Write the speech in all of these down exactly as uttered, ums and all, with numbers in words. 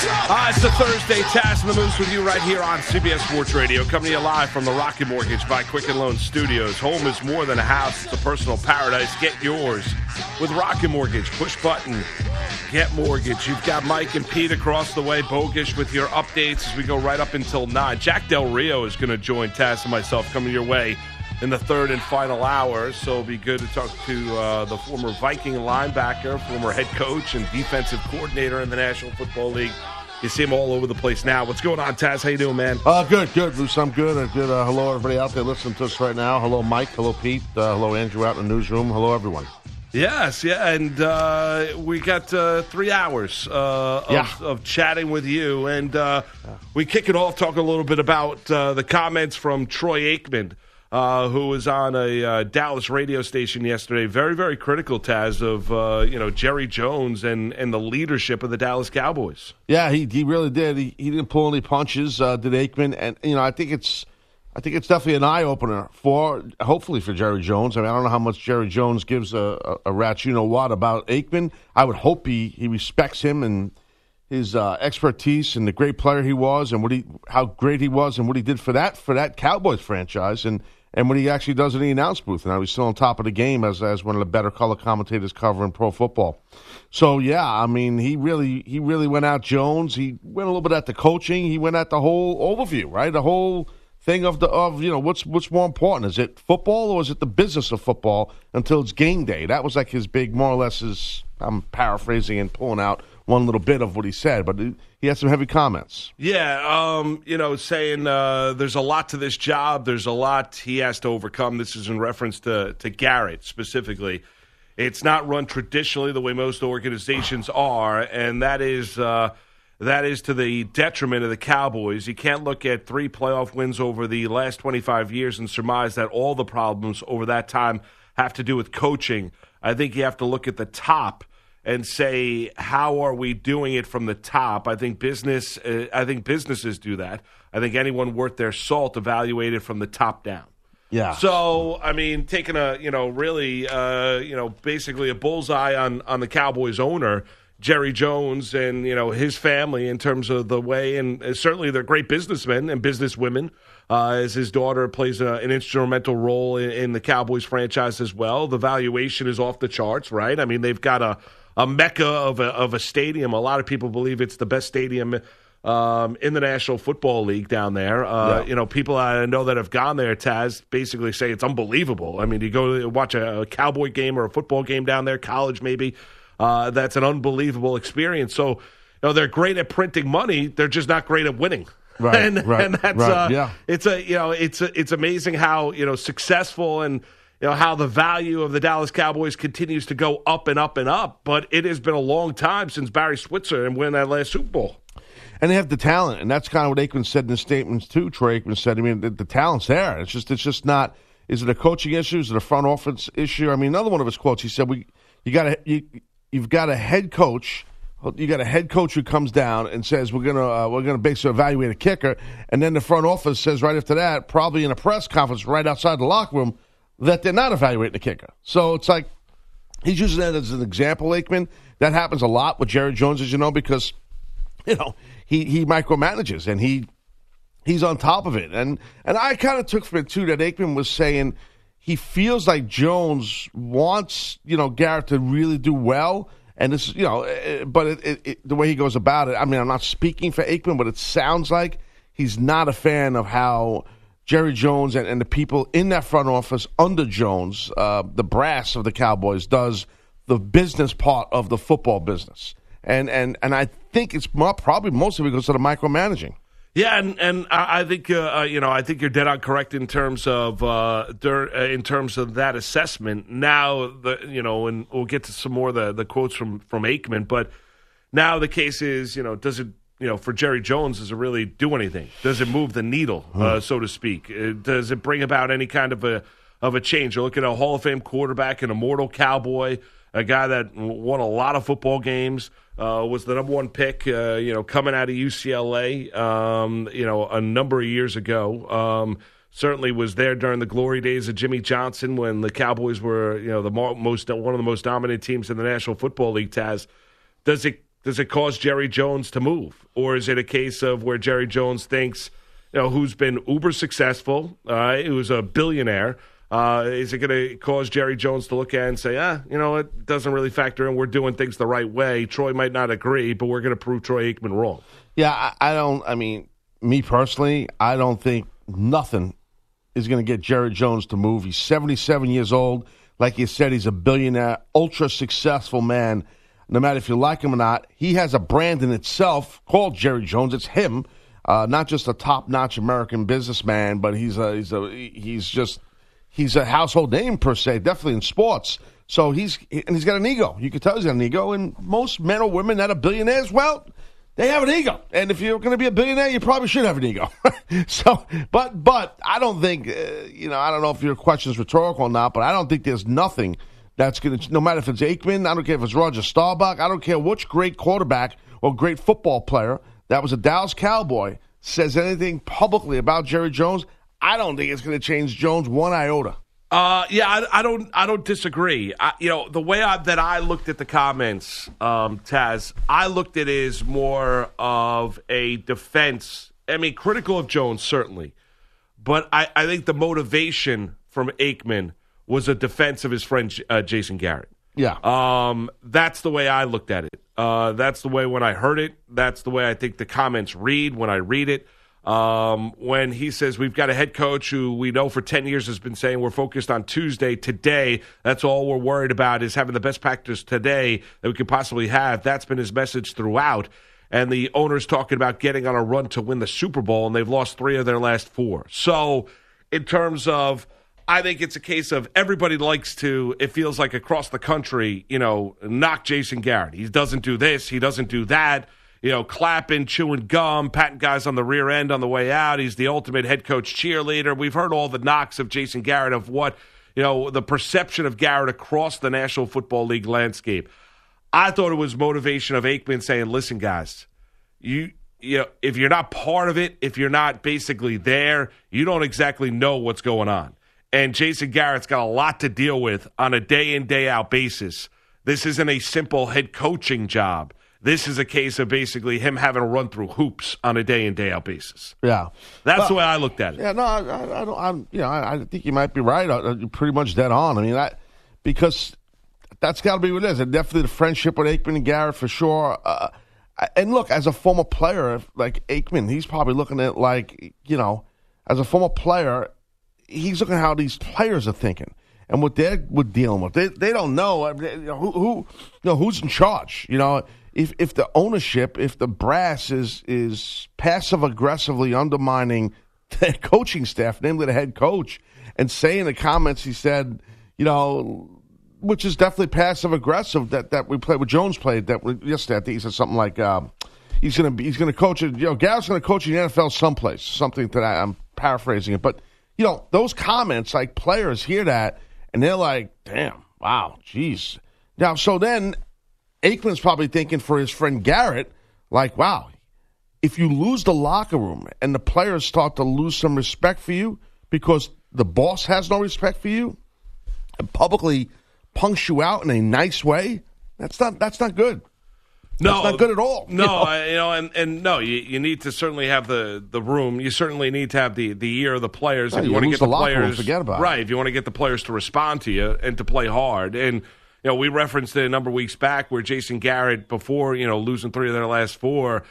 jump. Uh, it's the Thursday Taz and the Moose with you right here on C B S Sports Radio. Coming to you live from the Rocket Mortgage by Quicken Loans Studios. Home is more than a house. It's a personal paradise. Get yours with Rocket Mortgage. Push button. Get mortgage. You've got Mike and Pete across the way. Bogish with your updates as we go right up until nine. Jack Del Rio is going to join Taz and myself coming your way in the third and final hour. So it'll be good to talk to uh, the former Viking linebacker, former head coach and defensive coordinator in the National Football League. You see him all over the place now. What's going on, Taz? How you doing, man? Uh, good, good, Bruce. I'm good. I'm good. Uh, hello, everybody out there listening to us right now. Hello, Mike. Hello, Pete. Uh, hello, Andrew out in the newsroom. Hello, everyone. Yes, yeah, and uh, we got uh, three hours uh, of, yeah. of chatting with you, and uh, we kick it off talking a little bit about uh, the comments from Troy Aikman, uh, who was on a uh, Dallas radio station yesterday, very, very critical, Taz, of uh, you know Jerry Jones and, and the leadership of the Dallas Cowboys. Yeah, he he really did. He, he didn't pull any punches, uh, did Aikman, and you know I think it's. I think it's definitely an eye-opener for, hopefully for Jerry Jones. I mean, I don't know how much Jerry Jones gives a, a, a rat's you-know-what about Aikman. I would hope he, he respects him and his uh, expertise and the great player he was and what he how great he was and what he did for that for that Cowboys franchise and, and what he actually does in the announce booth. And now he's still on top of the game as as one of the better color commentators covering pro football. So, yeah, I mean, he really he really went out Jones. He went a little bit at the coaching. He went at the whole overview, right, the whole thing of the of you know what's what's more important, is it football or is it the business of football until it's game day? That was like his big, more or less, his, I'm paraphrasing and pulling out one little bit of what he said, but he had some heavy comments. Yeah, um, you know, saying uh, there's a lot to this job, there's a lot he has to overcome. This is in reference to to Garrett specifically. It's not run traditionally the way most organizations are, and that is. Uh, That is to the detriment of the Cowboys. You can't look at three playoff wins over the last twenty-five years and surmise that all the problems over that time have to do with coaching. I think you have to look at the top and say, how are we doing it from the top? I think business. Uh, I think businesses do that. I think anyone worth their salt evaluated from the top down. Yeah. So I mean, taking a you know really uh, you know basically a bullseye on on the Cowboys owner, Jerry Jones, and you know his family in terms of the way, and certainly they're great businessmen and businesswomen, uh, as his daughter plays a, an instrumental role in, in the Cowboys franchise as well. The valuation is off the charts, right? I mean, they've got a, a mecca of a, of a stadium. A lot of people believe it's the best stadium um, in the National Football League down there. Uh, yeah. You know, people I know that have gone there, Taz, basically say it's unbelievable. I mean, you go watch a, a Cowboy game or a football game down there, college maybe. Uh, that's an unbelievable experience. So, you know, they're great at printing money. They're just not great at winning. Right, and, right, and that's right, uh, yeah. It's a you know, it's a, it's amazing how you know successful and you know how the value of the Dallas Cowboys continues to go up and up and up. But it has been a long time since Barry Switzer and won that last Super Bowl. And they have the talent, and that's kind of what Aikman said in his statements too. Troy Aikman said, I mean, the, the talent's there. It's just it's just not. Is it a coaching issue? Is it a front office issue? I mean, another one of his quotes. He said, "We you got to." You've got a head coach. You got a head coach who comes down and says we're gonna uh, we're gonna basically evaluate a kicker, and then the front office says right after that, probably in a press conference right outside the locker room, that they're not evaluating the kicker. So it's like he's using that as an example, Aikman. That happens a lot with Jerry Jones, as you know, because you know he he micromanages and he he's on top of it. And and I kind of took from it too that Aikman was saying. He feels like Jones wants, you know, Garrett to really do well, and this, you know, it, but it, it, it, the way he goes about it, I mean, I'm not speaking for Aikman, but it sounds like he's not a fan of how Jerry Jones and, and the people in that front office under Jones, uh, the brass of the Cowboys, does the business part of the football business, and and and I think it's more, probably mostly because of the micromanaging. Yeah, and and I think uh, you know I think you're dead on correct in terms of uh, in terms of that assessment. Now the you know, and we'll get to some more of the the quotes from from Aikman. But now the case is, you know, does it you know for Jerry Jones, does it really do anything? Does it move the needle, hmm. uh, so to speak? Does it bring about any kind of a of a change? You're looking at a Hall of Fame quarterback, an immortal Cowboy, a guy that won a lot of football games. Uh, was the number one pick, uh, you know, coming out of U C L A, um, you know, a number of years ago. Um, certainly was there during the glory days of Jimmy Johnson when the Cowboys were, you know, the most one of the most dominant teams in the National Football League. Taz, does it does it cause Jerry Jones to move, or is it a case of where Jerry Jones thinks, you know, who's been uber successful, uh, who's a billionaire? Uh, is it going to cause Jerry Jones to look at and say, ah, you know, it doesn't really factor in. We're doing things the right way. Troy might not agree, but we're going to prove Troy Aikman wrong. Yeah, I, I don't – I mean, me personally, I don't think nothing is going to get Jerry Jones to move. He's seventy-seven years old. Like you said, he's a billionaire, ultra-successful man. No matter if you like him or not, he has a brand in itself called Jerry Jones. It's him, uh, not just a top-notch American businessman, but he's a, he's a, he's just – he's a household name, per se, definitely in sports. So he's and he's got an ego. You can tell he's got an ego. And most men or women that are billionaires, well, they have an ego. And if you're going to be a billionaire, you probably should have an ego. so, but but I don't think, uh, you know, I don't know if your question's rhetorical or not, but I don't think there's nothing that's going to, no matter if it's Aikman, I don't care if it's Roger Staubach, I don't care which great quarterback or great football player that was a Dallas Cowboy says anything publicly about Jerry Jones. I don't think it's going to change Jones one iota. Uh, yeah, I, I don't. I don't disagree. I, you know, the way I, that I looked at the comments, um, Taz, I looked at it as more of a defense. I mean, critical of Jones certainly, but I, I think the motivation from Aikman was a defense of his friend uh, Jason Garrett. Yeah, um, that's the way I looked at it. Uh, that's the way when I heard it. That's the way I think the comments read when I read it. Um, when he says we've got a head coach who we know for ten years has been saying we're focused on Tuesday today, that's all we're worried about is having the best practice today that we could possibly have. That's been his message throughout. And the owner's talking about getting on a run to win the Super Bowl, and they've lost three of their last four. So in terms of, I think it's a case of everybody likes to, it feels like across the country, you know, knock Jason Garrett. He doesn't do this, he doesn't do that. You know, clapping, chewing gum, patting guys on the rear end on the way out. He's the ultimate head coach cheerleader. We've heard all the knocks of Jason Garrett of what, you know, the perception of Garrett across the National Football League landscape. I thought it was motivation of Aikman saying, listen, guys, you, you know, if you're not part of it, if you're not basically there, you don't exactly know what's going on. And Jason Garrett's got a lot to deal with on a day-in, day-out basis. This isn't a simple head coaching job. This is a case of basically him having to run through hoops on a day-in, day-out basis. Yeah. That's well, the way I looked at it. Yeah, no, I, I, I don't, I'm, you know, I, I think you might be right. I, you're pretty much dead on. I mean, I, because that's got to be what it is. And definitely the friendship with Aikman and Garrett for sure. Uh, and look, as a former player, like Aikman, he's probably looking at like, you know, as a former player, he's looking at how these players are thinking. And what they're dealing with, they they don't know, I mean, you know who, who you know who's in charge. You know, if if the ownership, if the brass is is passive aggressively undermining the coaching staff, namely the head coach, and say in the comments he said, you know, which is definitely passive aggressive that, that we played with Jones played that we, yesterday. I think he said something like um, he's gonna be, he's gonna coach it. You know, Garrett's gonna coach in the N F L someplace. Something that I, I'm paraphrasing it, but you know those comments, like players hear that. And they're like, damn, wow, geez. Now, so then Aikman's probably thinking for his friend Garrett, like, wow, if you lose the locker room and the players start to lose some respect for you because the boss has no respect for you and publicly punks you out in a nice way, that's not that's not good. No, that's not good at all. No, you know, I, you know and, and no, you, you need to certainly have the, the room. You certainly need to have the, the ear of the players. Right, if you, you want to get the, the players, forget about right? It. If you want to get the players to respond to you and to play hard, and you know, we referenced it a number of weeks back where Jason Garrett, before you know losing three of their last four,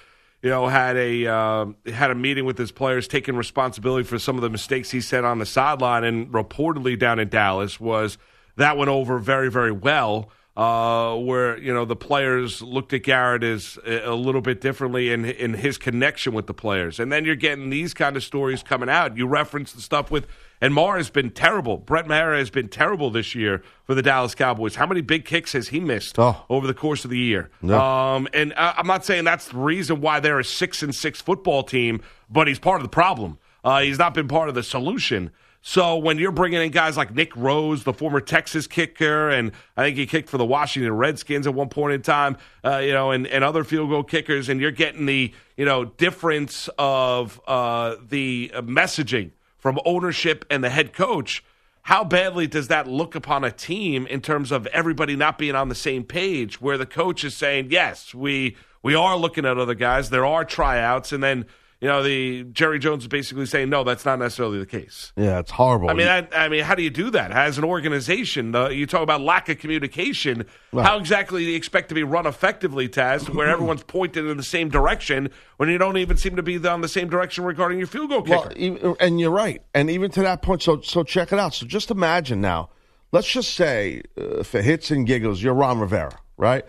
you know had a uh, had a meeting with his players, taking responsibility for some of the mistakes he said on the sideline, and reportedly down in Dallas was that went over very very well. uh, where, you know, the players looked at Garrett as a little bit differently in, in his connection with the players. And then you're getting these kind of stories coming out. You reference the stuff with, and Maher has been terrible. Brett Maher has been terrible this year for the Dallas Cowboys. How many big kicks has he missed oh. over the course of the year? No. Um, and I, I'm not saying that's the reason why they're a six and six football team, but he's part of the problem. Uh, he's not been part of the solution. So when you're bringing in guys like Nick Rose, the former Texas kicker, and I think he kicked for the Washington Redskins at one point in time, uh, you know, and, and other field goal kickers, and you're getting the, you know, difference of uh, the messaging from ownership and the head coach, how badly does that look upon a team in terms of everybody not being on the same page, where the coach is saying, yes, we we are looking at other guys, there are tryouts, and then, you know, the Jerry Jones is basically saying, no, that's not necessarily the case. Yeah, it's horrible. I mean, I, I mean, how do you do that? As an organization, uh, you talk about lack of communication. Right. How exactly do you expect to be run effectively, Taz, where everyone's pointed in the same direction when you don't even seem to be on the same direction regarding your field goal kicker? Well, and you're right. And even to that point, so, so check it out. So just imagine now. Let's just say, uh, for hits and giggles, you're Ron Rivera, right?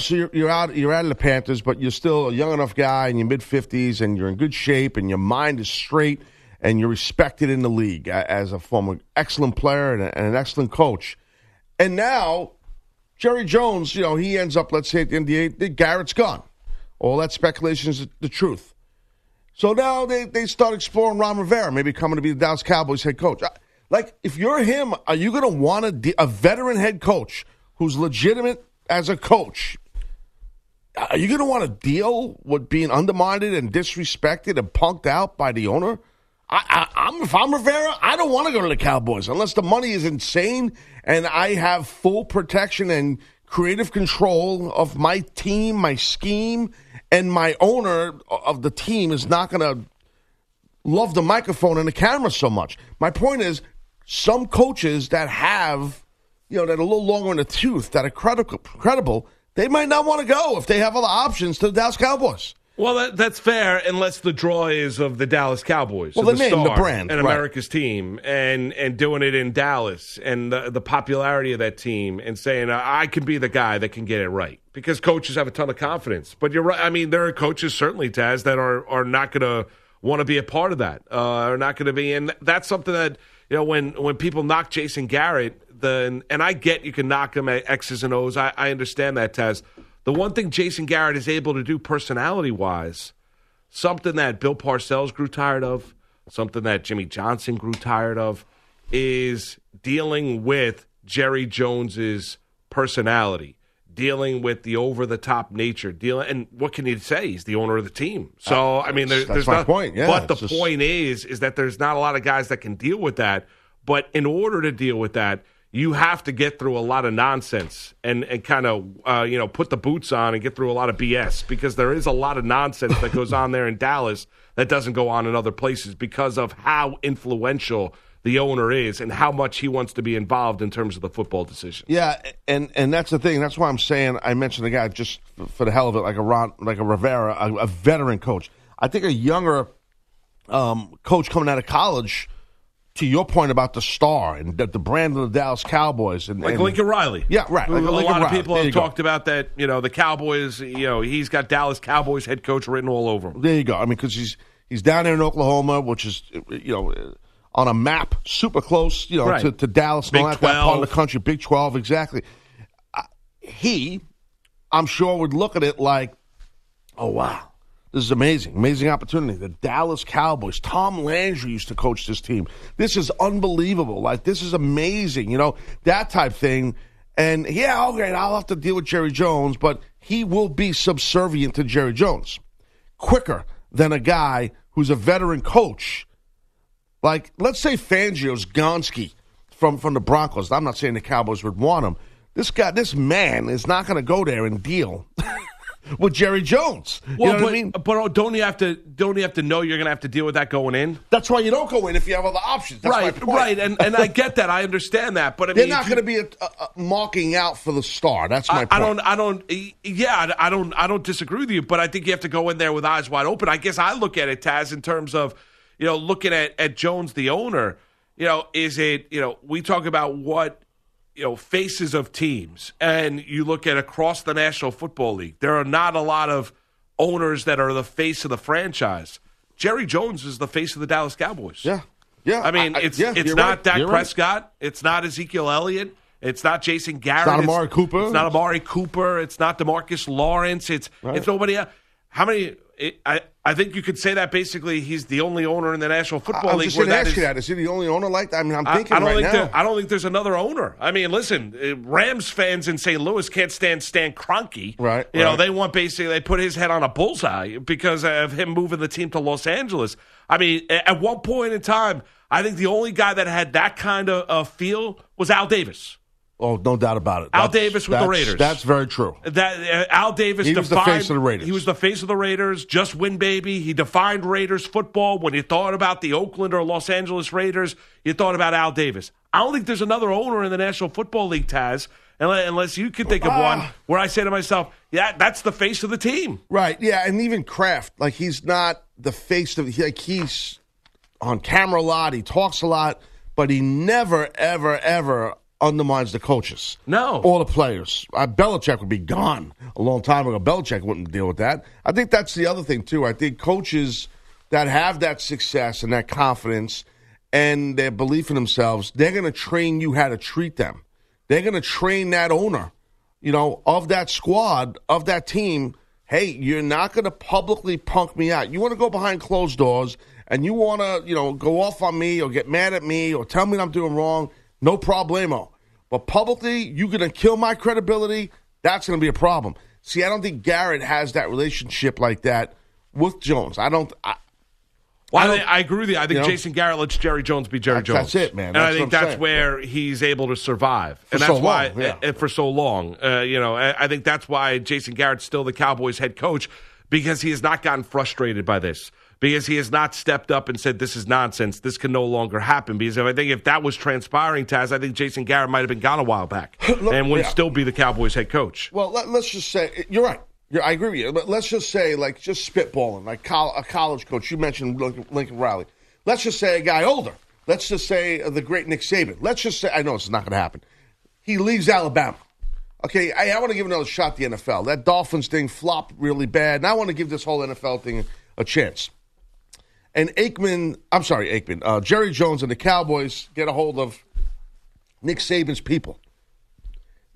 So you're, you're out you're out of the Panthers, but you're still a young enough guy in your mid-fifties, and you're in good shape, and your mind is straight, and you're respected in the league as a former excellent player and, a, and an excellent coach. And now, Jerry Jones, you know, he ends up, let's say, at the N B A, Garrett's gone. All that speculation is the truth. So now they, they start exploring Ron Rivera, maybe coming to be the Dallas Cowboys head coach. I, Like, if you're him, are you going to want a, de- a veteran head coach who's legitimate as a coach? Are you going to want to deal with being undermined and disrespected and punked out by the owner? I, I, I'm, if I'm Rivera, I don't want to go to the Cowboys unless the money is insane and I have full protection and creative control of my team, my scheme, and my owner of the team is not going to love the microphone and the camera so much. My point is, some coaches that have, you know, that are a little longer in the tooth, that are credible, credible, they might not want to go if they have other options to the Dallas Cowboys. Well, that, that's fair, unless the draw is of the Dallas Cowboys, well, the name, star, the brand, and America's right. team, and and doing it in Dallas, and the, the popularity of that team, and saying, I can be the guy that can get it right, because coaches have a ton of confidence. But you're right. I mean, there are coaches, certainly, Taz, that are are not going to want to be a part of that, uh, are not going to be, and that's something that, you know, when, when people knock Jason Garrett, the, and I get you can knock him at X's and O's. I, I understand that, Taz. The one thing Jason Garrett is able to do personality-wise, something that Bill Parcells grew tired of, something that Jimmy Johnson grew tired of, is dealing with Jerry Jones's personality, dealing with the over-the-top nature. dealing, And what can you say? He's the owner of the team. So, uh, I mean, there, that's there's my not, point. Yeah, but the just... point is, is that there's not a lot of guys that can deal with that. But in order to deal with that, you have to get through a lot of nonsense and, and kind of, uh, you know, put the boots on and get through a lot of B S, because there is a lot of nonsense that goes on there in Dallas that doesn't go on in other places because of how influential the owner is and how much he wants to be involved in terms of the football decision. Yeah, and, and that's the thing. That's why I'm saying I mentioned a guy just for the hell of it, like a Ron, like a Rivera, a, a veteran coach. I think a younger um, coach coming out of college, to your point about the star and the, the brand of the Dallas Cowboys, and like and, Lincoln Riley. Yeah, right. Like a, a lot Riley. of people there have talked go. about that. You know, the Cowboys. You know, he's got Dallas Cowboys head coach written all over him. There you go. I mean, because he's he's down there in Oklahoma, which is, you know, on a map, super close, you know, right. to, to Dallas, and all that, that part of the country, Big twelve, exactly. Uh, he, I'm sure, would look at it like, oh, wow, this is amazing, amazing opportunity. The Dallas Cowboys, Tom Landry used to coach this team. This is unbelievable. Like, this is amazing, you know, that type thing. And, yeah, okay, I'll have to deal with Jerry Jones, but he will be subservient to Jerry Jones quicker than a guy who's a veteran coach. Like, let's say Fangio's Gonski from, from the Broncos. I'm not saying the Cowboys would want him. This guy, this man is not going to go there and deal with Jerry Jones. You well, know but, what I mean? But don't you have to don't you have to know you're going to have to deal with that going in? That's why you don't go in if you have other options. That's right, my point. Right, and, and I get that. I understand that. But I They're mean, not going to be a, a, a marking out for the star. That's my I, point. I don't, I don't, yeah, I don't, I don't disagree with you, but I think you have to go in there with eyes wide open. I guess I look at it, Taz, in terms of, you know, looking at, at Jones, the owner, you know, is it, you know, we talk about what you know, faces of teams, and you look at across the National Football League, there are not a lot of owners that are the face of the franchise. Jerry Jones is the face of the Dallas Cowboys. Yeah. Yeah. I mean, I, it's yeah, it's not right. Dak you're Prescott. Right. It's not Ezekiel Elliott. It's not Jason Garrett. It's not Amari it's, Cooper. It's not Amari Cooper. It's not DeMarcus Lawrence. It's right. it's nobody else. How many – I I think you could say that basically he's the only owner in the National Football I, League. I was just going to ask you that. Is he the only owner like that? I mean, I'm thinking I, I don't right think now. There, I don't think there's another owner. I mean, listen, Rams fans in Saint Louis can't stand Stan Kroenke. Right. You right. know, they want basically – they put his head on a bullseye because of him moving the team to Los Angeles. I mean, at one point in time, I think the only guy that had that kind of uh, feel was Al Davis. Oh, no doubt about it. Al that's, Davis with the Raiders. That's very true. That uh, Al Davis he defined, was the face of the Raiders. He was the face of the Raiders. Just win, baby. He defined Raiders football. When you thought about the Oakland or Los Angeles Raiders, you thought about Al Davis. I don't think there's another owner in the National Football League, Taz, unless you can think of one where I say to myself, yeah, that's the face of the team. Right, yeah, and even Kraft. Like, he's not the face of – like, he's on camera a lot. He talks a lot. But he never, ever, ever – undermines the coaches. No. All the players. Uh, Belichick would be gone a long time ago. Belichick wouldn't deal with that. I think that's the other thing, too. I think coaches that have that success and that confidence and their belief in themselves, they're going to train you how to treat them. They're going to train that owner, you know, of that squad, of that team. Hey, you're not going to publicly punk me out. You want to go behind closed doors and you want to, you know, go off on me or get mad at me or tell me I'm doing wrong. No problemo. But publicly, you're going to kill my credibility. That's going to be a problem. See, I don't think Garrett has that relationship like that with Jones. I don't. I, well, I, don't, I, think, I agree with you. I think you know, Jason Garrett lets Jerry Jones be Jerry that's, Jones. That's it, man. That's and I think that's saying. where yeah. he's able to survive. For and that's so why, long, yeah. and for so long, uh, you know, I, I think that's why Jason Garrett's still the Cowboys head coach, because he has not gotten frustrated by this. Because he has not stepped up and said, this is nonsense. This can no longer happen. Because I think if that was transpiring, Taz, I think Jason Garrett might have been gone a while back Look, and would yeah. still be the Cowboys head coach. Well, let, let's just say, you're right. You're, I agree with you. But let's just say, like, just spitballing, like col- a college coach. You mentioned Lincoln Riley. Let's just say a guy older. Let's just say the great Nick Saban. Let's just say, I know it's not going to happen. He leaves Alabama. Okay, I, I want to give another shot at the N F L. That Dolphins thing flopped really bad. And I want to give this whole N F L thing a chance. And Aikman, I'm sorry, Aikman, uh, Jerry Jones and the Cowboys get a hold of Nick Saban's people.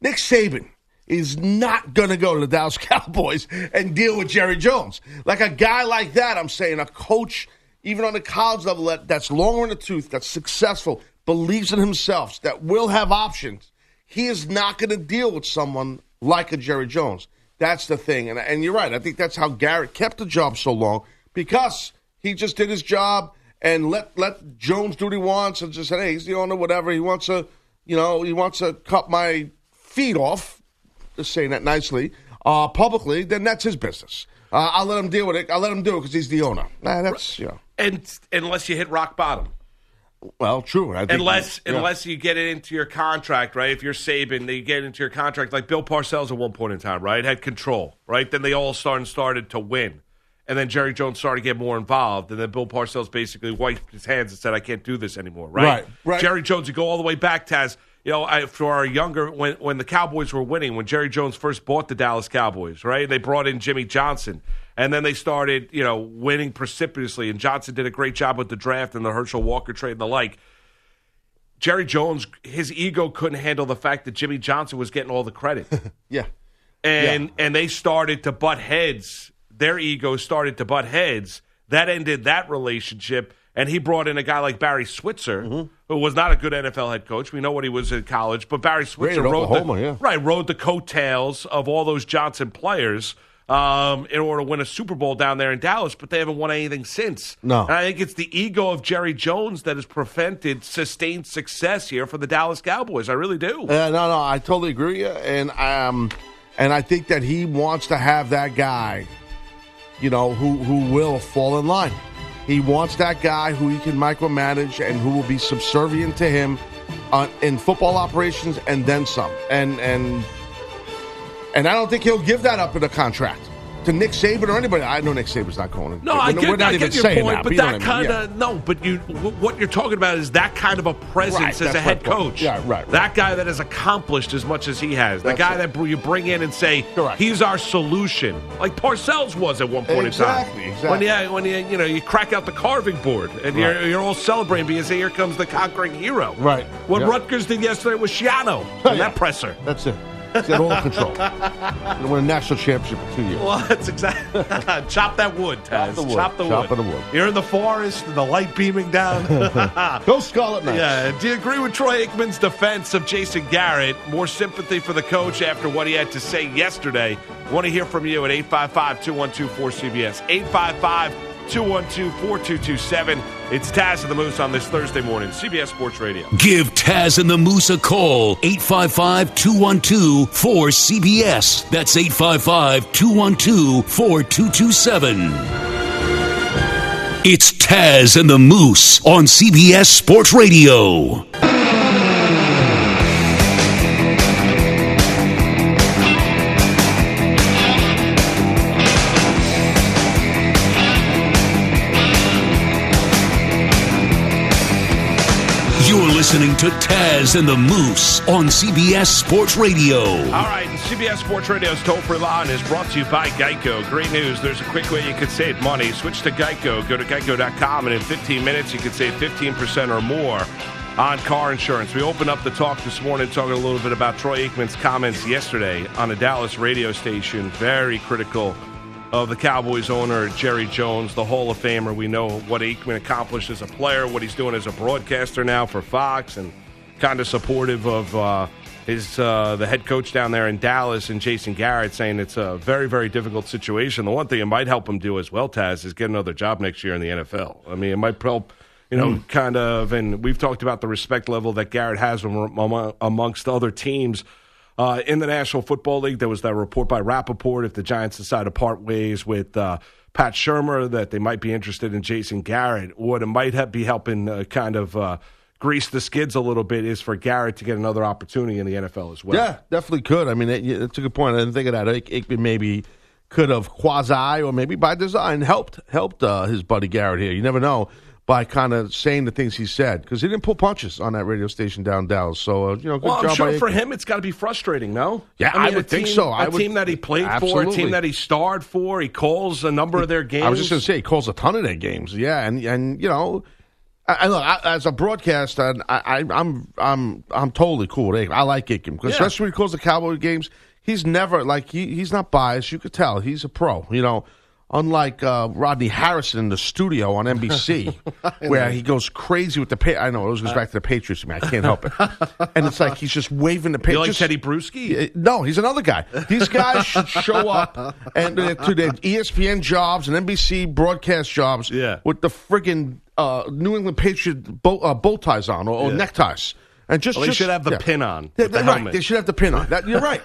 Nick Saban is not going to go to the Dallas Cowboys and deal with Jerry Jones. Like a guy like that, I'm saying, a coach, even on the college level, that, that's longer in the tooth, that's successful, believes in himself, that will have options. He is not going to deal with someone like a Jerry Jones. That's the thing. And, and you're right. I think that's how Garrett kept the job so long, because he just did his job and let let Jones do what he wants and just said, hey, he's the owner, whatever. He wants to, you know, he wants to cut my feet off, just saying that nicely, uh, publicly, then that's his business. Uh, I'll let him deal with it. I'll let him do it because he's the owner. Nah, that's, you know. And unless you hit rock bottom. Well, true. I think unless yeah. unless you get it into your contract, right? If you're Saban, they get into your contract. Like Bill Parcells at one point in time, right, had control, right? Then they all started started to win. And then Jerry Jones started to get more involved. And then Bill Parcells basically wiped his hands and said, I can't do this anymore, right? Right, right. Jerry Jones, you go all the way back, Taz. You know, I, for our younger, when, when the Cowboys were winning, when Jerry Jones first bought the Dallas Cowboys, right? They brought in Jimmy Johnson. And then they started, you know, winning precipitously. And Johnson did a great job with the draft and the Herschel Walker trade and the like. Jerry Jones, his ego couldn't handle the fact that Jimmy Johnson was getting all the credit. yeah. And, yeah. and they started to butt heads. Their egos started to butt heads. That ended that relationship, and he brought in a guy like Barry Switzer, mm-hmm. who was not a good N F L head coach. We know what he was in college, but Barry Switzer rode Oklahoma, the, yeah. right, rode the coattails of all those Johnson players um, in order to win a Super Bowl down there in Dallas, but they haven't won anything since. No. And I think it's the ego of Jerry Jones that has prevented sustained success here for the Dallas Cowboys. I really do. Uh, no, no, I totally agree. And, um, and I think that he wants to have that guy – you know, who, who will fall in line. He wants that guy who he can micromanage and who will be subservient to him uh, in football operations and then some. And and and I don't think he'll give that up in a contract. to Nick Saban or anybody. I know Nick Saban's not calling it. No, I get, I get your point, that, but, but that kind of, I mean. yeah. no, but you, what you're talking about is that kind of a presence right, as a head coach. Yeah, right, right. That guy that has accomplished as much as he has. The that's guy it. that you bring in and say, Correct. he's our solution. Like Parcells was at one point exactly, in time. Exactly, exactly. When, you, when you, you know, you crack out the carving board and right. you're, you're all celebrating because here comes the conquering hero. Right. What yep. Rutgers did yesterday was Shiano oh, and yeah. that presser. That's it. It's at all control. They won a national championship in two years. Well, that's exactly. Chop that wood, Taz. Chop the wood. Chop, the Chop wood. the wood. You're in the forest, the light beaming down. Go Scarlet Knights. Yeah. Do you agree with Troy Aikman's defense of Jason Garrett? More sympathy for the coach after what he had to say yesterday. I want to hear from you at eight five five, two one two, four C B S. eight five five, two one two, four two two seven. It's Taz and the Moose on this Thursday morning, C B S Sports Radio. Give Taz and the Moose a call, eight five five, two one two, four C B S. That's eight five five, two one two, four two two seven. It's Taz and the Moose on C B S Sports Radio. Listening to Taz and the Moose on C B S Sports Radio. All right, C B S Sports Radio's toll-free line is brought to you by Geico. Great news. There's a quick way you could save money. Switch to Geico. Go to geico dot com, and in fifteen minutes, you could save fifteen percent or more on car insurance. We opened up the talk this morning talking a little bit about Troy Aikman's comments yesterday on a Dallas radio station. Very critical of the Cowboys owner, Jerry Jones, the Hall of Famer. We know what Aikman accomplished as a player, what he's doing as a broadcaster now for Fox, and kind of supportive of uh, his uh, the head coach down there in Dallas and Jason Garrett, saying it's a very, very difficult situation. The one thing it might help him do as well, Taz, is get another job next year in the N F L. I mean, it might help, you know, mm. kind of, and we've talked about the respect level that Garrett has amongst other teams. Uh, in the National Football League, there was that report by Rappaport if the Giants decide to part ways with uh, Pat Shurmur that they might be interested in Jason Garrett. What it might have be helping uh, kind of uh, grease the skids a little bit is for Garrett to get another opportunity in the N F L as well. Yeah, definitely could. I mean, it, it's a good point. I didn't think of that. Aikman maybe could have quasi or maybe by design helped, helped uh, his buddy Garrett here. You never know. By kind of saying the things he said, because he didn't pull punches on that radio station down Dallas. So, uh, you know, good well, I'm job sure for him it's got to be frustrating, no? Yeah, I, mean, I would team, think so. I a would, team that he played absolutely. for, a team that he starred for, he calls a number of their games. I was just going to say, he calls a ton of their games, yeah. And, and you know, I, I, as a broadcaster, I, I, I'm I'm I'm totally cool with Aikman. I like Aikman, because yeah. especially when he calls the Cowboy games, he's never, like, he, he's not biased. You could tell. He's a pro, you know. Unlike uh, Rodney Harrison in the studio on N B C, where he goes crazy with the pa- – I know, it goes back to the Patriots. I mean, I can't help it. And it's like he's just waving the Patriots. You like just, Teddy Bruschi? No, he's another guy. These guys should show up and uh, to their E S P N jobs and N B C broadcast jobs yeah. with the friggin' uh, New England Patriots bow, uh, bow ties on or, or yeah. neckties. And just, well, they just, should have the yeah. pin on. Yeah, the right. They should have the pin on. That, you're right.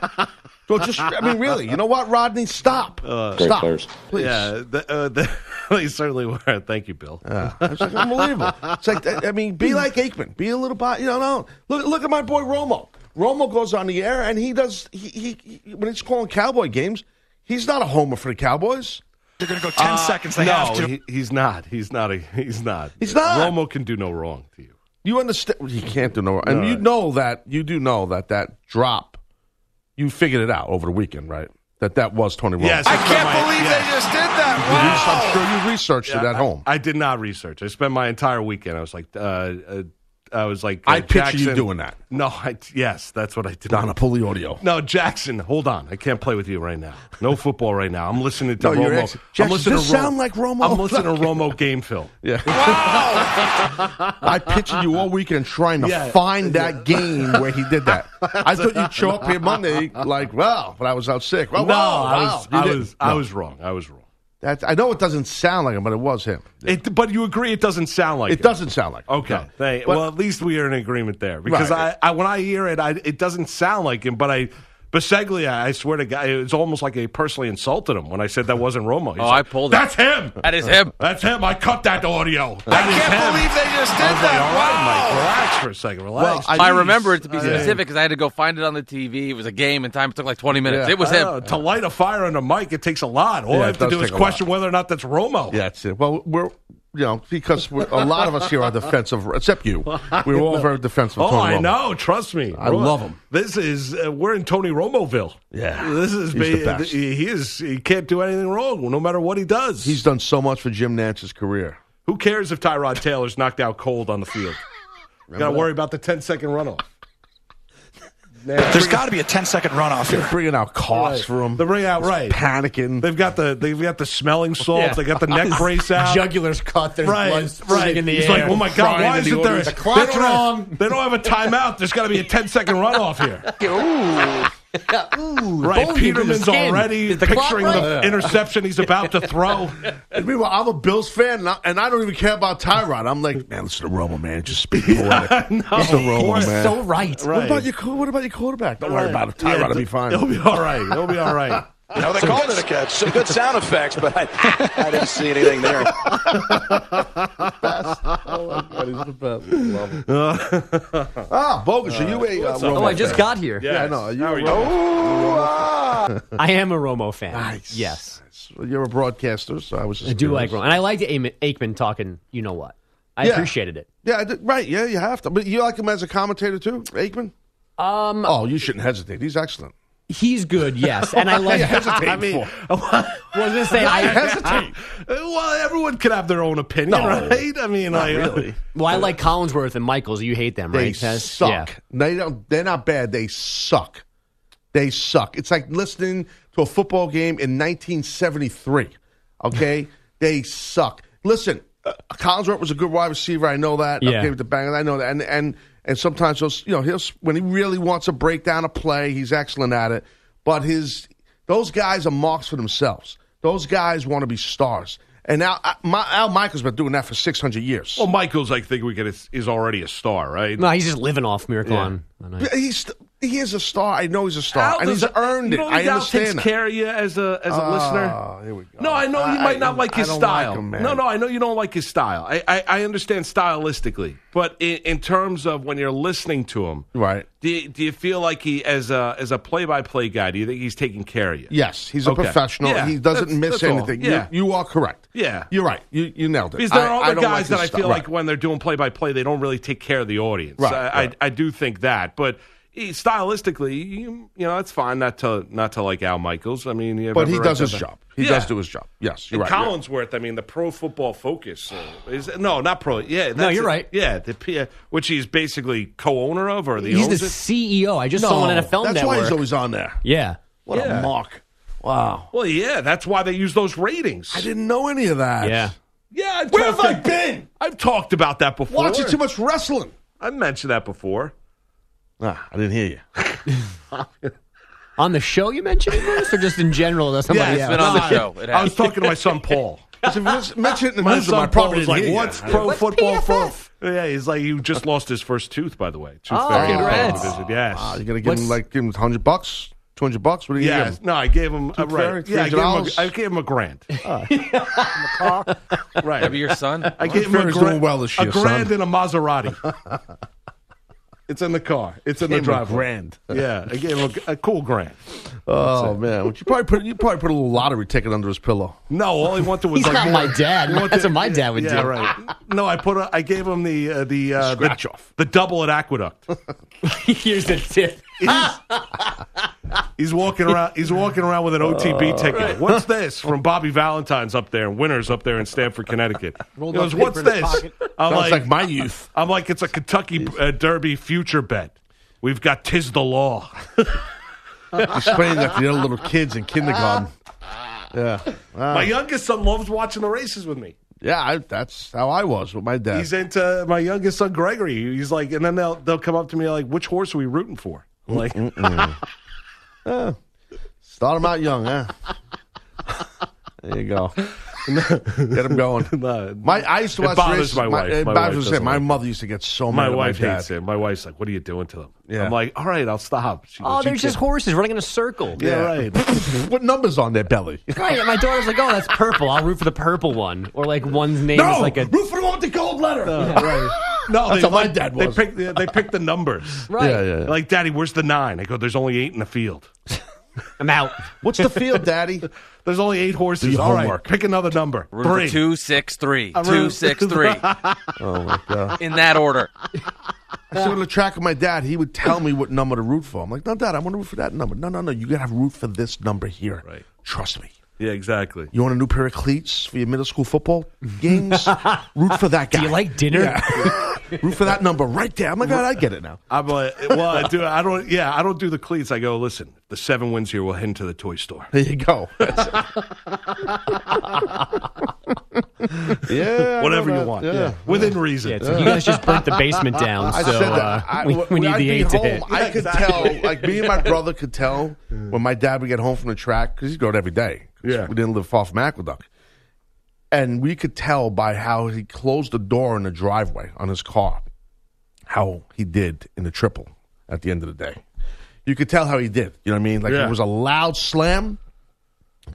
So just, I mean, really, you know what, Rodney? Stop. Uh, Stop. Players. Please. Yeah, the, uh, the, they certainly were. Thank you, Bill. Uh, it's like unbelievable. It's like, I mean, be like Aikman. Be a little bit, you know, no. Look, look at my boy Romo. Romo goes on the air, and he does, he, he, he when he's calling Cowboy games, he's not a homer for the Cowboys. They're going to go ten uh, seconds. They no, have to. He, he's not. He's not. A, he's not. He's not. Romo can do no wrong to you. You understand? He can't do no wrong. And no. you know that, you do know that that drop. You figured it out over the weekend, right? That that was Tony Romo. Yes, I can't my, believe yes. they just did that. Wow. I'm sure you researched yeah, it at I, home. I did not research. I spent my entire weekend. I was like, uh, uh, I was like, uh, I Jackson. picture you doing that. No, I, yes, that's what I did. Donna, pull the audio. No, Jackson, hold on. I can't play with you right now. No football right now. I'm listening to no, Romo. Ex- Jackson, I'm listening does to Romo. sound like Romo? I'm listening to Romo game film. Yeah. Wow. I pictured you all weekend trying to yeah. find that game where he did that. I thought you'd show up here Monday like, well, but I was out sick. Well, no, wow, I was, wow. I, was no. I was wrong. I was wrong. That's, I know it doesn't sound like him, but it was him. It, but you agree it doesn't sound like it him. It doesn't sound like him. Okay. No. They, but, well, at least we are in agreement there. Because right. I, I, when I hear it, I, it doesn't sound like him, but I... Biseglia, I swear to God, it's almost like I personally insulted him when I said that wasn't Romo. He's oh, like, I pulled it. That's him. That is him. That's him. I cut that audio. That I can't him. believe they just did that. Like, all right, Mike, relax for a second. Relax. Well, I, I remember it to be specific because I had to go find it on the T V. It was a game in time. It took like twenty minutes. Yeah, it was him. Know, to light a fire under Mike, it takes a lot. All yeah, I have to do is question whether or not that's Romo. Yeah, that's it. Well, we're... You know, because we're, a lot of us here are defensive, except you. We're all very defensive. Oh, Tony I Romo. know. Trust me. I Romo. love him. This is, uh, we're in Tony Romoville. Yeah. This is, he's ba- the best. He, is, he can't do anything wrong, no matter what he does. He's done so much for Jim Nance's career. Who cares if Tyrod Taylor's knocked out cold on the field? Got to worry about the ten-second runoff. Now, there's got to be a ten-second runoff here. They're bringing out costs right. for them. They're bringing out, right. panicking. They've got the they've got the smelling salts. Yeah. They got the neck brace out. Jugular's cut. There's right. blood right. in the He's air. He's like, oh, my God, why isn't the there? The clock's wrong. They don't have a timeout. There's got to be a ten-second runoff here. Ooh. Ooh, right, Peterman's already the picturing right? the yeah. interception he's about to throw. And meanwhile, I'm a Bills fan, and I, and I don't even care about Tyrod. I'm like, man, listen to Romo, man. Just speak poetic. no, He's the Romo, man. So right. right. What about your What about your quarterback? Don't right. worry about it. Tyrod yeah, will be fine. He'll be all right. He'll be all right. You know, they so called it a catch. Some good sound effects, but I, I didn't see anything there. Best. Oh, my God, he's the best. Love him. Ah, Bogus, uh, are you a uh, Romo Oh, I just fan? got here. Yes. Yeah, I know. Are you How a Romo? Oh, I am a Romo fan. Nice. Yes. Nice. Well, you're a broadcaster, so I was just I do curious. like Romo. And I liked Aikman talking, you know what. I yeah. appreciated it. Yeah, I did, right. Yeah, you have to. But you like him as a commentator, too, Aikman? Um. Oh, you shouldn't hesitate. He's excellent. He's good, yes, and I like. I hesitate. I mean, for. I was going to say I, I hesitate. Well, everyone could have their own opinion, no, right? I mean, I really. Well, I like Collinsworth and Michaels. You hate them, right? They suck. Yeah. They don't. They're not bad. They suck. They suck. It's like listening to a football game in nineteen seventy-three. Okay, they suck. Listen, uh, Collinsworth was a good wide receiver. I know that. Yeah. Okay, with the bangers, I know that, and and. And sometimes he'll, you know, he'll when he really wants to break down a play, he's excellent at it. But his those guys are marks for themselves. Those guys want to be stars. And now Al, my, Al Michaels has been doing that for six hundred years. Well, Michaels, I think we get is, is already a star, right? No, he's just living off Miracle yeah. on. on night. He's he is a star. I know he's a star, Al and he's earned it. You know, I understand. Al takes care of you as a as a oh, listener. Here we go. No, I know you might I, not I, like his style. Like him, no, no, I know you don't like his style. I I, I understand stylistically. But in, in terms of when you're listening to him, right? Do you, do you feel like he, as a as a play-by-play guy, do you think he's taking care of you? Yes, he's a okay. professional. Yeah, he doesn't miss anything. Yeah. You, you are correct. Yeah, you're right. You you nailed it. Because there are other guys like that I feel right. like when they're doing play-by-play, they don't really take care of the audience. Right. I, right. I, I do think that, but. He, stylistically, you, you know, it's fine not to not to like Al Michaels. I mean, but he does his that? job. He yeah. does do his job. Yes, you're and right. Collinsworth, yeah. I mean, the Pro Football Focus uh, is no, not pro. Yeah, that's no, you're it. right. Yeah, the uh, which he's basically co-owner of, or the he's owns the it? C E O. I just no, saw on N F L Network. That's why he's always on there. Yeah, what yeah. a mock. Wow. Well, yeah, that's why they use those ratings. I didn't know any of that. Yeah, yeah. I've Where have I been? I've talked about that before. Watching too much wrestling. I mentioned that before. Ah, I didn't hear you. On the show you mentioned it, Bruce, or just in general? That's yeah, it's been on the show. It I was talking to my son, Paul. I said, mention it in the my son, Paul was like, what's pro what's football for? Yeah, he's like, he just lost his first tooth, by the way. Tooth oh, congrats. Yes. Uh, you're going to give what's... him like give him one hundred bucks? two hundred bucks? What do you yeah, give him? No, I gave him a uh, right. yeah, I gave him, a, I gave him a grand. Uh, a car. Right. That'd be your son? I well, gave him a grand, well this year, a grand and a Maserati. It's in the car. It's in the driveway. A grand. Yeah, I gave him a, a cool grand. Oh, man. You probably, put, you probably put a little lottery ticket under his pillow. No, all he wanted was... He's like not more. my dad. That's what my dad would yeah, do. Yeah, right. No, I put. A, I gave him the... Uh, the uh, scratch-off. The, the double at Aqueduct. Here's the tip. He's, he's walking around He's walking around with an O T B uh, ticket. Right. What's this? From Bobby Valentine's up there, Winners up there in Stamford, Connecticut. He goes, what's this? I'm like, like my youth. I'm like, it's a Kentucky uh, Derby future bet. We've got Tis the Law. He's playing that for the other little kids in kindergarten. Yeah, uh, My youngest son loves watching the races with me. Yeah, I, that's how I was with my dad. He's into my youngest son, Gregory. He's like, and then they'll, they'll come up to me like, which horse are we rooting for? Like, yeah. Start them out young, huh? There you go. Get him going. My I used to watch. It bothers races. my wife. My, my, my, wife say, my like mother it. used to get so mad. My wife my hates it. My wife's like, "What are you doing to them?" Yeah. I'm like, "All right, I'll stop." She goes, oh, they're just horses running in a circle. Yeah, right. What number's on their belly? Right. My daughter's like, "Oh, that's purple. I'll root for the purple one." Or like one's name no, is like a root for the one with the gold letter. No, yeah. Right. No, that's they, what my dad was. They picked they pick the numbers. Right. Yeah, yeah, yeah. Like, Daddy, where's the nine? I go, there's only eight in the field. I'm out. What's the field, Daddy? There's only eight horses. All homework. Right, pick another number. Three. Two, six, three. I'm two, six, three. Oh, my God. In that order. I used to go to the track with my dad. He would tell me what number to root for. I'm like, no, Dad, I want to root for that number. No, no, no. You got to root for this number here. Right. Trust me. Yeah, exactly. You want a new pair of cleats for your middle school football games? Root for that guy. Do you like dinner? Yeah. Root for that number right there. Oh, my God, I get it now. I'm like, well, I do, I don't, yeah, I don't do the cleats. I go, listen, the seven wins here, we'll head into the toy store. There you go. Yeah. Whatever you want. Yeah. Yeah. Within reason. Yeah, it's like, you guys just burnt the basement down, so I said that. I, uh, we, we need I'd the eight home, to hit. I could tell, like me and my brother could tell when my dad would get home from the track, because he'd go out every day. Yeah. We didn't live far from Aqueduct. And we could tell by how he closed the door in the driveway on his car, how he did in the triple at the end of the day. You could tell how he did. You know what I mean? Like, yeah. It was a loud slam.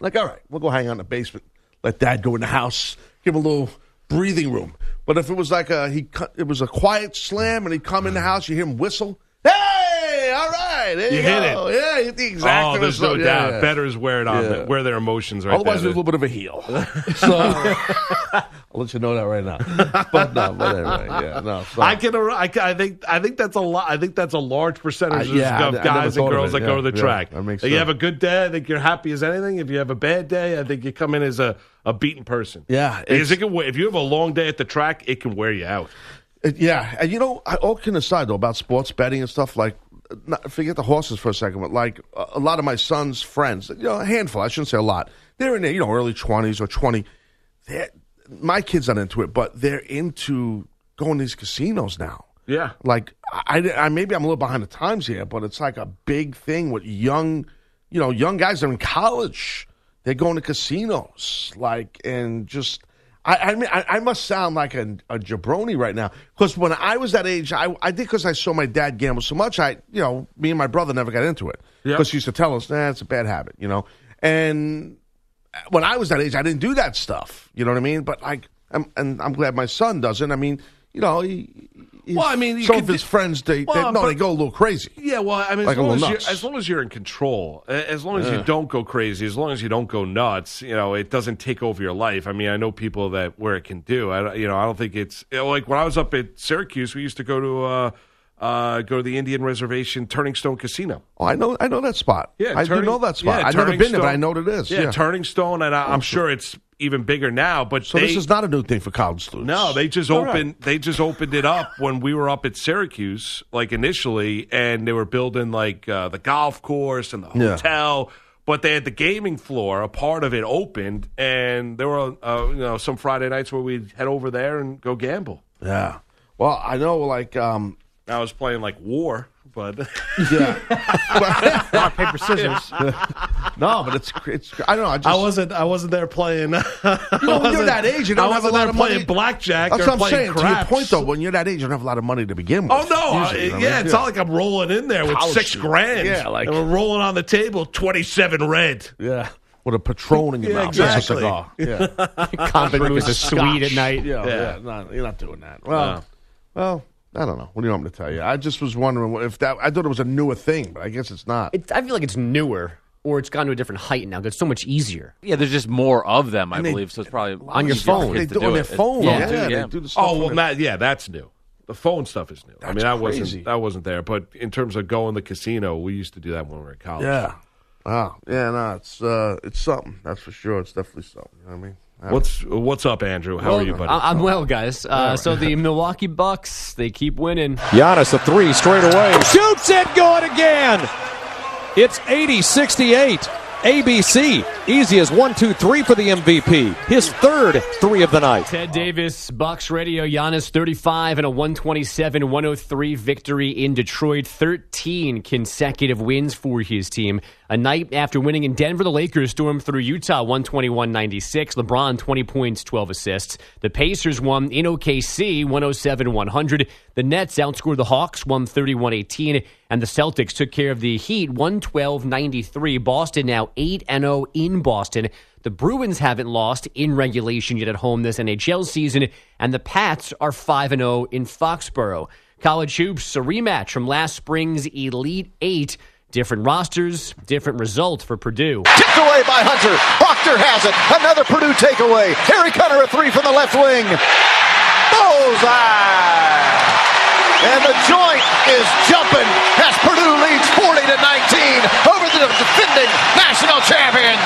Like, all right, we'll go hang out in the basement. Let Dad go in the house. Give him a little breathing room. But if it was like a he, it was a quiet slam and he'd come in the house, you hear him whistle. Hey, all right. There you, you hit go. It. Yeah, you hit the exact. Oh, there's no yeah, doubt. Yeah. Bettors wear it on yeah. them, wear their emotions right Otherwise, there. Otherwise, there's a little bit of a heel. So I'll let you know that right now. But no, but anyway, yeah, no. So. I can. I, I think. I think that's a lot. I think that's a large percentage uh, yeah, of I, guys I and girls that yeah, go to the yeah, track. Yeah, that makes sense. You have a good day. I think you're happy as anything. If you have a bad day, I think you come in as a, a beaten person. Yeah, because it can. If you have a long day at the track, it can wear you out. It, yeah, and you know, all kidding aside though about sports betting and stuff like. Not, forget the horses for a second, but like a, a lot of my son's friends, you know, a handful, I shouldn't say a lot, they're in their, you know, early twenties or twenty. My kid's not into it, but they're into going to these casinos now. Yeah. Like, I, I, maybe I'm a little behind the times here, but it's like a big thing with young, you know, young guys that are in college. They're going to casinos, like, and just... I, I mean, I, I must sound like a, a jabroni right now because when I was that age, I, I think because I saw my dad gamble so much, I, you know, me and my brother never got into it because yep. he used to tell us, nah, it's a bad habit, you know. And when I was that age, I didn't do that stuff, you know what I mean? But like, I'm, and I'm glad my son doesn't. I mean, you know, he, well, I mean, some of his friends, they, well, they no, but, they go a little crazy. Yeah, well, I mean, like as, long as, you're, as long as you're in control, as long as yeah. you don't go crazy, as long as you don't go nuts, you know, it doesn't take over your life. I mean, I know people that where it can do. I, you know, I don't think it's you know, like when I was up at Syracuse, we used to go to uh, uh, go to the Indian Reservation Turning Stone Casino. Oh, I know, I know that spot. Yeah, I turning, do know that spot. Yeah, I've never been Stone, there, but I know what it is. Yeah, yeah. Turning Stone, and I, I'm sure it's. Even bigger now, but so they, this is not a new thing for college students. No, they just All opened. Right. They just opened it up when we were up at Syracuse, like initially, and they were building like uh, the golf course and the hotel. Yeah. But they had the gaming floor, a part of it opened, and there were uh, you know some Friday nights where we'd head over there and go gamble. Yeah, well, I know, like um, I was playing like War. But yeah, rock paper scissors. No, but it's it's. I don't know. I, just, I wasn't. I wasn't there playing. You know, when you're that age, you don't I have a lot of money. Playing blackjack. That's or what I'm playing saying. Craps. To your point, though, when you're that age, you don't have a lot of money to begin with. Oh no, usually, uh, you know yeah, I mean? It's yeah. not like I'm rolling in there with College six student. grand. Yeah, like and we're rolling on the table, twenty-seven red. Yeah. With a Patron in your yeah, mouth. Exactly. That's a cigar. Yeah. Combined with a sweet at night. Yeah, yeah. yeah. No, you're not doing that. Well, no. well. I don't know. What do you want me to tell you? I just was wondering if that. I thought it was a newer thing, but I guess it's not. It's, I feel like it's newer, or it's gone to a different height now. It's so much easier. Yeah, there's just more of them, I and believe. They, so it's probably on your phone. They do, do on it. their phone. Yeah, yeah, yeah. They do the stuff oh well, Matt, yeah, that's new. The phone stuff is new. That's I mean, I crazy. wasn't. I wasn't there, but in terms of going to the casino, we used to do that when we were in college. Yeah. Wow. Yeah. No, it's uh, it's something. That's for sure. It's definitely something. You know what I mean. What's what's up, Andrew? How well, are you, buddy? I'm well, guys. Uh, so the Milwaukee Bucks, they keep winning. Giannis, a three straight away. Shoots it, going again. It's eighty sixty-eight. A B C, easy as one, two, three for the M V P. His third three of the night. Ted Davis, Bucks Radio. Giannis, thirty-five and a one twenty-seven one oh three victory in Detroit. thirteen consecutive wins for his team. A night after winning in Denver, the Lakers stormed through Utah, one twenty-one ninety-six. LeBron, twenty points, twelve assists. The Pacers won in O K C, one oh seven one hundred. The Nets outscored the Hawks, one thirty-one eighteen. And the Celtics took care of the Heat, one twelve ninety-three. Boston now eight and oh in Boston. The Bruins haven't lost in regulation yet at home this N H L season. And the Pats are five and oh in Foxborough. College hoops, a rematch from last spring's Elite Eight. Different rosters, different result for Purdue. Tipped away by Hunter. Proctor has it. Another Purdue takeaway. Harry Cutter, a three from the left wing. Bullseye! And the joint is jumping as Purdue leads forty to nineteen over the defending national champions.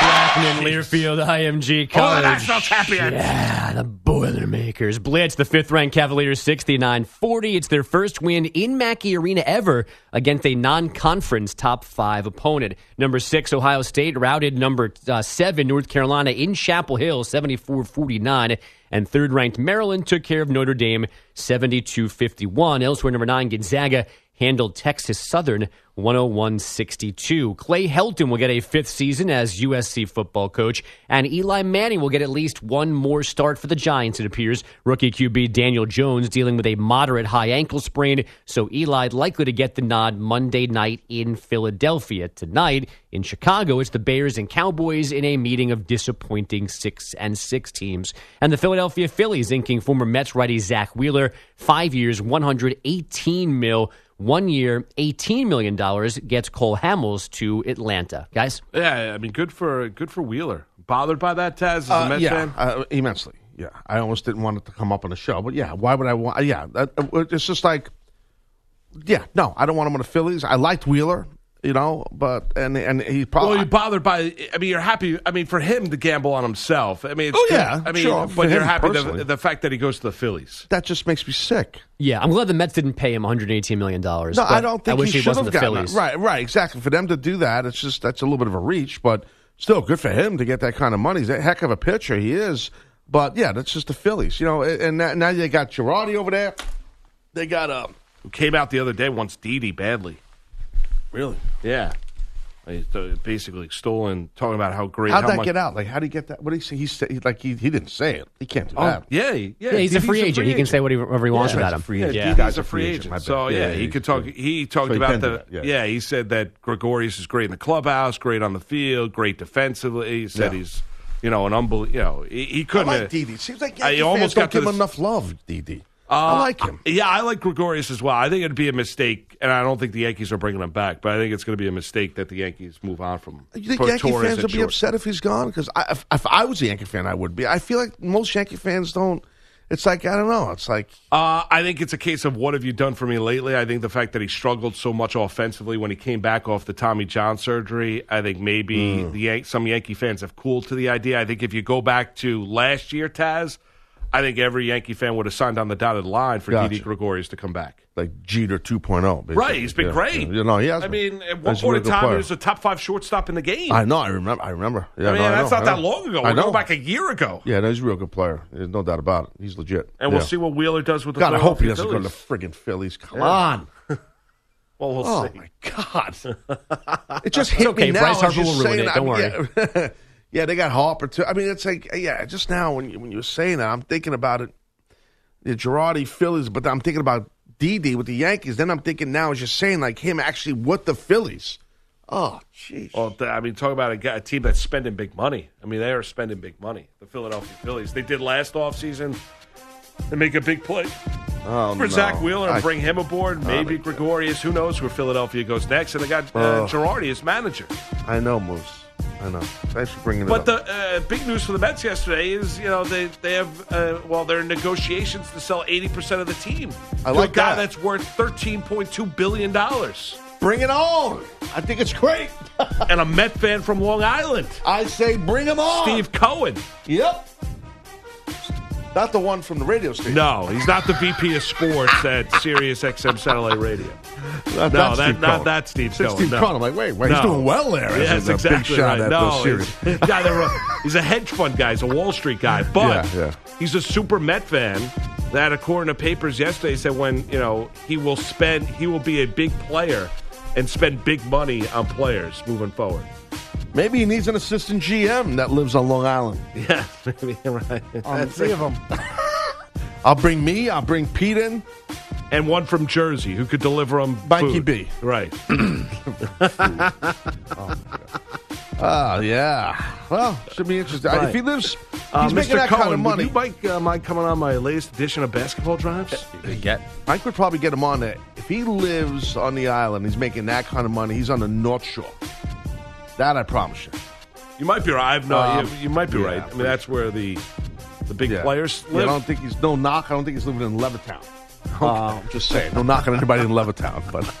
Blackman, Learfield, I M G College. Oh, national champions. Yeah, the Boilermakers blitz the fifth-ranked Cavaliers sixty-nine forty. It's their first win in Mackey Arena ever against a non-conference top five opponent. Number six, Ohio State, routed number uh, seven, North Carolina in Chapel Hill, seventy-four forty-nine. And third-ranked Maryland took care of Notre Dame, seventy-two fifty-one. Elsewhere, number nine, Gonzaga handled Texas Southern, one oh one sixty-two. Clay Helton will get a fifth season as U S C football coach, and Eli Manning will get at least one more start for the Giants, it appears. Rookie Q B Daniel Jones dealing with a moderate high ankle sprain, so Eli likely to get the nod Monday night in Philadelphia. Tonight in Chicago, it's the Bears and Cowboys in a meeting of disappointing six and six teams. And the Philadelphia Phillies inking former Mets righty Zach Wheeler, five years, one eighteen mil. One year, eighteen million dollars gets Cole Hamels to Atlanta. Guys? Yeah, I mean, good for good for Wheeler. Bothered by that, Taz, as uh, a Mets yeah, fan? Uh, immensely, yeah. I almost didn't want it to come up on the show, but yeah, why would I want... Yeah, that, it's just like... Yeah, no, I don't want him on the Phillies. I liked Wheeler, you know, but... And and he probably... Well, you're bothered by... I mean, you're happy... I mean, for him to gamble on himself, I mean... It's oh, good, yeah, I mean, sure. But you're happy the, the fact that he goes to the Phillies. That just makes me sick. Yeah, I'm glad the Mets didn't pay him one hundred eighteen million dollars. No, I don't think I wish he, he should wasn't have gotten it. Right, right, exactly. For them to do that, it's just that's a little bit of a reach, but still good for him to get that kind of money. He's a heck of a pitcher, he is. But, yeah, that's just the Phillies, you know. And now they got Girardi over there. They got um, who came out the other day wants Didi badly. Really? Yeah. He's basically stolen, talking about how great. How'd how that much... get out? Like, how do you get that? What did he say? He said, like, he, he didn't say it. He can't do oh, that. Yeah, he, yeah, yeah. He's, he's a free he's agent. A free he can agent. say whatever he wants yeah, about him. Free yeah, yeah. He's a free agent. agent so, yeah, yeah he could talk. He talked so he about the. Yeah. yeah, he said that Gregorius is great in the clubhouse, great on the field, great defensively. He said yeah. he's, you know, an unbelievable. You know, he, he couldn't. I like Didi. It seems like Yankee I almost got don't give him enough love, Didi. Uh, I like him. Yeah, I like Gregorius as well. I think it'd be a mistake, and I don't think the Yankees are bringing him back, but I think it's going to be a mistake that the Yankees move on from him. You think Yankee Torres fans will be upset if he's gone? Because if, if I was a Yankee fan, I would be. I feel like most Yankee fans don't. It's like, I don't know. It's like. Uh, I think it's a case of what have you done for me lately? I think the fact that he struggled so much offensively when he came back off the Tommy John surgery, I think maybe mm. the Yan- some Yankee fans have cooled to the idea. I think if you go back to last year, Taz, I think every Yankee fan would have signed on the dotted line for gotcha. Didi Gregorius to come back. Like Jeter two point oh. Basically. Right, he's been yeah. great. You know, he has I been. mean, at one point in time, player. he was a top five shortstop in the game. I know, I remember. I remember. Yeah, I mean, no, that's I not that long ago. We're going back a year ago. Yeah, no, he's a real good player. There's no doubt about it. He's legit. And yeah. we'll see what Wheeler does with the God, I hope he doesn't Phillies. go to the friggin' Phillies. Come yeah. on. Well, we'll oh, see. Oh, my God. It just hit it's okay. me now. Bryce Harper will ruin it. Don't worry. Yeah, they got Harper, too. I mean, it's like, yeah, just now when you, when you were saying that, I'm thinking about it, the Girardi, Phillies, but I'm thinking about Didi with the Yankees. Then I'm thinking now, as you're saying, like him actually with the Phillies. Oh, jeez. Well, I mean, talk about a, a team that's spending big money. I mean, they are spending big money, the Philadelphia Phillies. They did last offseason. They make a big play oh, for no. Zach Wheeler and I, bring him aboard. Maybe oh, Gregorius. Who knows where Philadelphia goes next. And they got uh, Girardi as manager. I know, Moose. I know. Thanks for bringing it but up. But the uh, big news for the Mets yesterday is, you know, they they have, uh, well, they're in negotiations to sell eighty percent of the team. I like that. A guy that's worth thirteen point two billion dollars. Bring it on. I think it's great. And a Met fan from Long Island. I say bring him on. Steve Cohen. Yep. Not the one from the radio station. No, he's not the V P of sports at Sirius X M Satellite Radio. Not, no, that, not that's Steve Cohen. Steve no. Cohen. I'm like, wait, wait, no. He's doing well there. Yeah, that's exactly big shot right. At no, he's, he's, a, he's a hedge fund guy. He's a Wall Street guy. But yeah, yeah. he's a super Met fan that, according to papers yesterday, said when, you know, he will spend, he will be a big player and spend big money on players moving forward. Maybe he needs an assistant G M that lives on Long Island. Yeah, maybe you're right. On That's three it. of them. I'll bring me. I'll bring Pete in. And one from Jersey who could deliver him Mikey food. B. Right. Oh, uh, yeah. Well, should be interesting. Right. If he lives, he's uh, making Mister that Cohen, kind of money. Would you Mike, uh, mind coming on my latest edition of Basketball Drives? Get. Mike would probably get him on it. If he lives on the island, he's making that kind of money. He's on the North Shore. That I promise you. You might be right. I've no. Um, you, you might be yeah, right. I mean, that's where the the big yeah. players live. Yeah, I don't think he's no knock. I don't think he's living in Levittown. Okay. Uh, I'm just saying, no knocking anybody in Levittown, but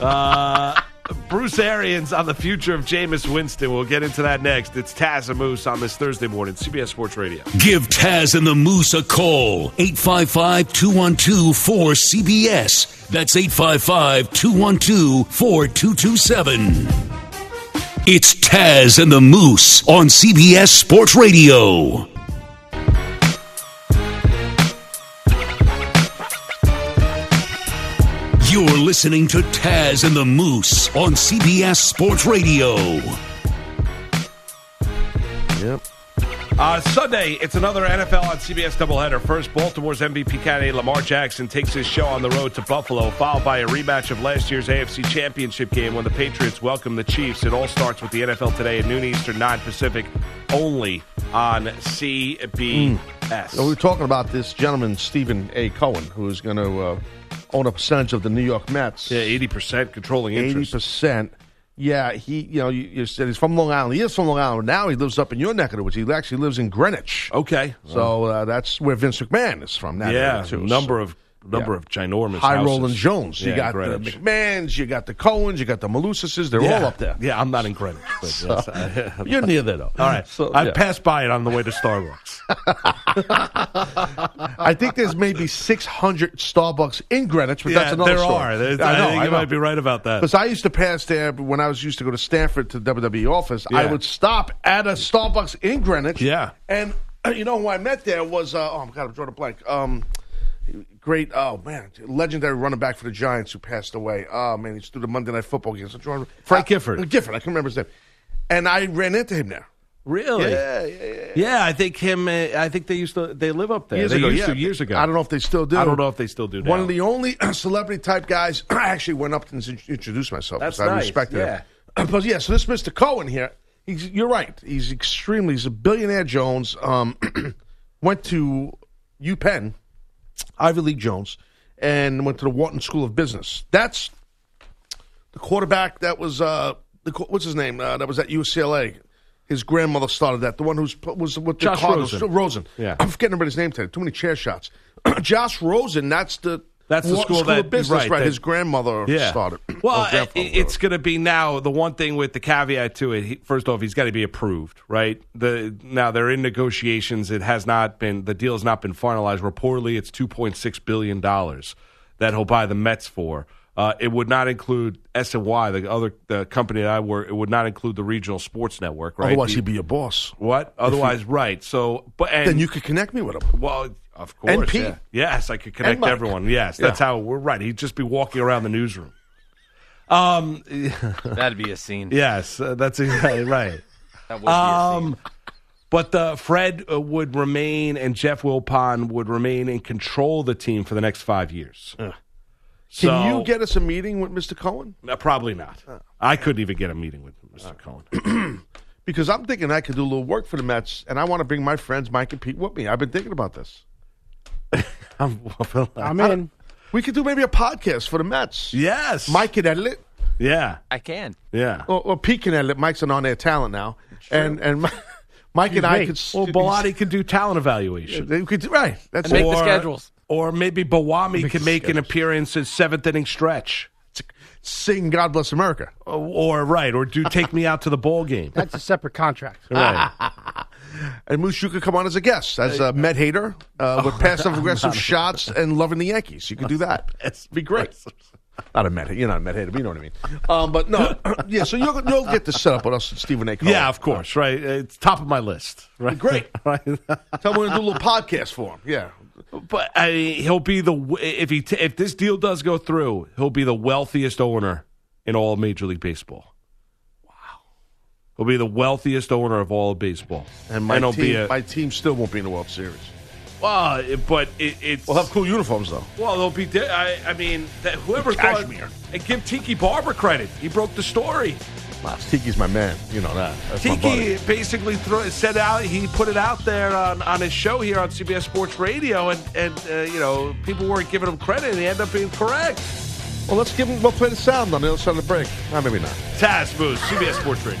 uh, Bruce Arians on the future of Jameis Winston. We'll get into that next. It's Taz and Moose on this Thursday morning, C B S Sports Radio. Give Taz and the Moose a call. eight five five, two one two, four C B S. That's eight five five, two one two, four two two seven. It's Taz and the Moose on C B S Sports Radio. You're listening to Taz and the Moose on C B S Sports Radio. Yep. Uh, Sunday, it's another N F L on C B S doubleheader. First, Baltimore's M V P candidate Lamar Jackson takes his show on the road to Buffalo, followed by a rematch of last year's A F C Championship game when the Patriots welcomed the Chiefs. It all starts with the N F L Today at noon Eastern, nine Pacific, only on C B S. Mm. So we were talking about this gentleman, Stephen A. Cohen, who is going to uh, own a percentage of the New York Mets. Yeah, eighty percent controlling interest. eighty percent. Yeah, he, you know, you, you said he's from Long Island. He is from Long Island. Now he lives up in your neck of the woods. He actually lives in Greenwich. Okay. So uh, that's where Vince McMahon is from. That yeah, too. number so, of number yeah. of ginormous High houses. Roland Jones. Yeah, you got Greenwich. The McMahons, you got the Cohens, you got the Malusases. They're yeah. all up there. Yeah, I'm not in Greenwich. But so, uh, you're near there, though. All right. So, I yeah. passed by it on the way to Starbucks. I think there's maybe six hundred Starbucks in Greenwich, but yeah, that's another there story. Are. There are. I, I think I you know. might be right about that. Because I used to pass there when I was used to go to Stanford to the W W E office. Yeah. I would stop at a Starbucks in Greenwich. Yeah. And uh, you know who I met there was, uh, oh, my God, I'm drawing a blank. Um, great, oh, man, legendary running back for the Giants who passed away. Oh, man, he's through the Monday Night Football games. So Frank Gifford. Uh, Gifford, I can remember his name. And I ran into him there. Really? Yeah, yeah, yeah. Yeah, I think him. Uh, I think they used to. They live up there. Years they ago, used yeah. to years ago. I don't know if they still do. I don't know if they still do. Now. One of the only celebrity type guys. I actually went up and introduced myself. That's nice. I respected yeah. him. But yeah, so this Mister Cohen here. He's, you're right. He's extremely. He's a billionaire. Jones um, went to UPenn, Ivy League Jones, and went to the Wharton School of Business. That's the quarterback that was. Uh, the, what's his name? Uh, that was at U C L A. His grandmother started that. The one who was with the Josh Cardinals. Rosen. Rosen. Yeah. I'm forgetting about his name today. Too many chair shots. Josh Rosen, that's the, that's the school, school that, of business, right? right. That, his grandmother yeah. started. Well, it, it's going to be now the one thing with the caveat to it. He, first off, he's got to be approved, right? The Now, they're in negotiations. It has not been, the deal has not been finalized. Reportedly, it's two point six billion dollars that he'll buy the Mets for. Uh, it would not include S and Y, the other the company that I work. It would not include the regional sports network, right? Otherwise, the, he'd be your boss. What? Otherwise, you, right? So, but and, then you could connect me with him. Well, of course, and Pete. Yeah. Yes, I could connect everyone. Yes, that's yeah. how we're right. He'd just be walking around the newsroom. Um, that'd be a scene. Yes, uh, that's exactly right. That would um, be a scene. But the Fred would remain, and Jeff Wilpon would remain and control the team for the next five years. Ugh. So, can you get us a meeting with Mister Cohen? No, probably not. Oh. I couldn't even get a meeting with Mister Oh. Cohen. Because I'm thinking I could do a little work for the Mets, and I want to bring my friends Mike and Pete with me. I've been thinking about this. I'm, I'm in. We could do maybe a podcast for the Mets. Yes. Mike can edit it. Yeah. I can. Yeah. Or, or Pete can edit it. Mike's an on-air talent now. True. And and Mike, Mike and I could... Well, Bellotti could do talent evaluation. Yeah, could, right. That's and make or, the schedules. Or maybe Bawami can make an appearance in seventh-inning stretch. Sing God Bless America. Or, or right, or do take me out to the ball game. That's a separate contract. Right. And Moose, you could come on as a guest, as a Met hater, uh, with oh, passive-aggressive shots and loving the Yankees. You could do that. It'd be great. Not a Met hater. You're not a Met hater, but you know what I mean. Um, but no, yeah, so you'll, you'll get this set up with us and Stephen A. Cohen. Yeah, of course, right. It's top of my list. Right? Great. Right. Tell him we're going to do a little podcast for him. Yeah. But I mean, he'll be the if he t- if this deal does go through, he'll be the wealthiest owner in all of Major League Baseball. Wow, he'll be the wealthiest owner of all of baseball. And my and team, a, my team still won't be in the World Series. Well, but it, it's we'll have cool uniforms though. Well, they'll be. De- I, I mean, that, whoever thought and give Tiki Barber credit, he broke the story. Wow, Tiki's my man. You know that. That's Tiki basically threw, said out, he put it out there on, on his show here on C B S Sports Radio, and, and uh, you know, people weren't giving him credit, and he ended up being correct. Well, let's give him, we'll play the sound on the other side of the break. No, maybe not. Taz Moose, C B S Sports Radio.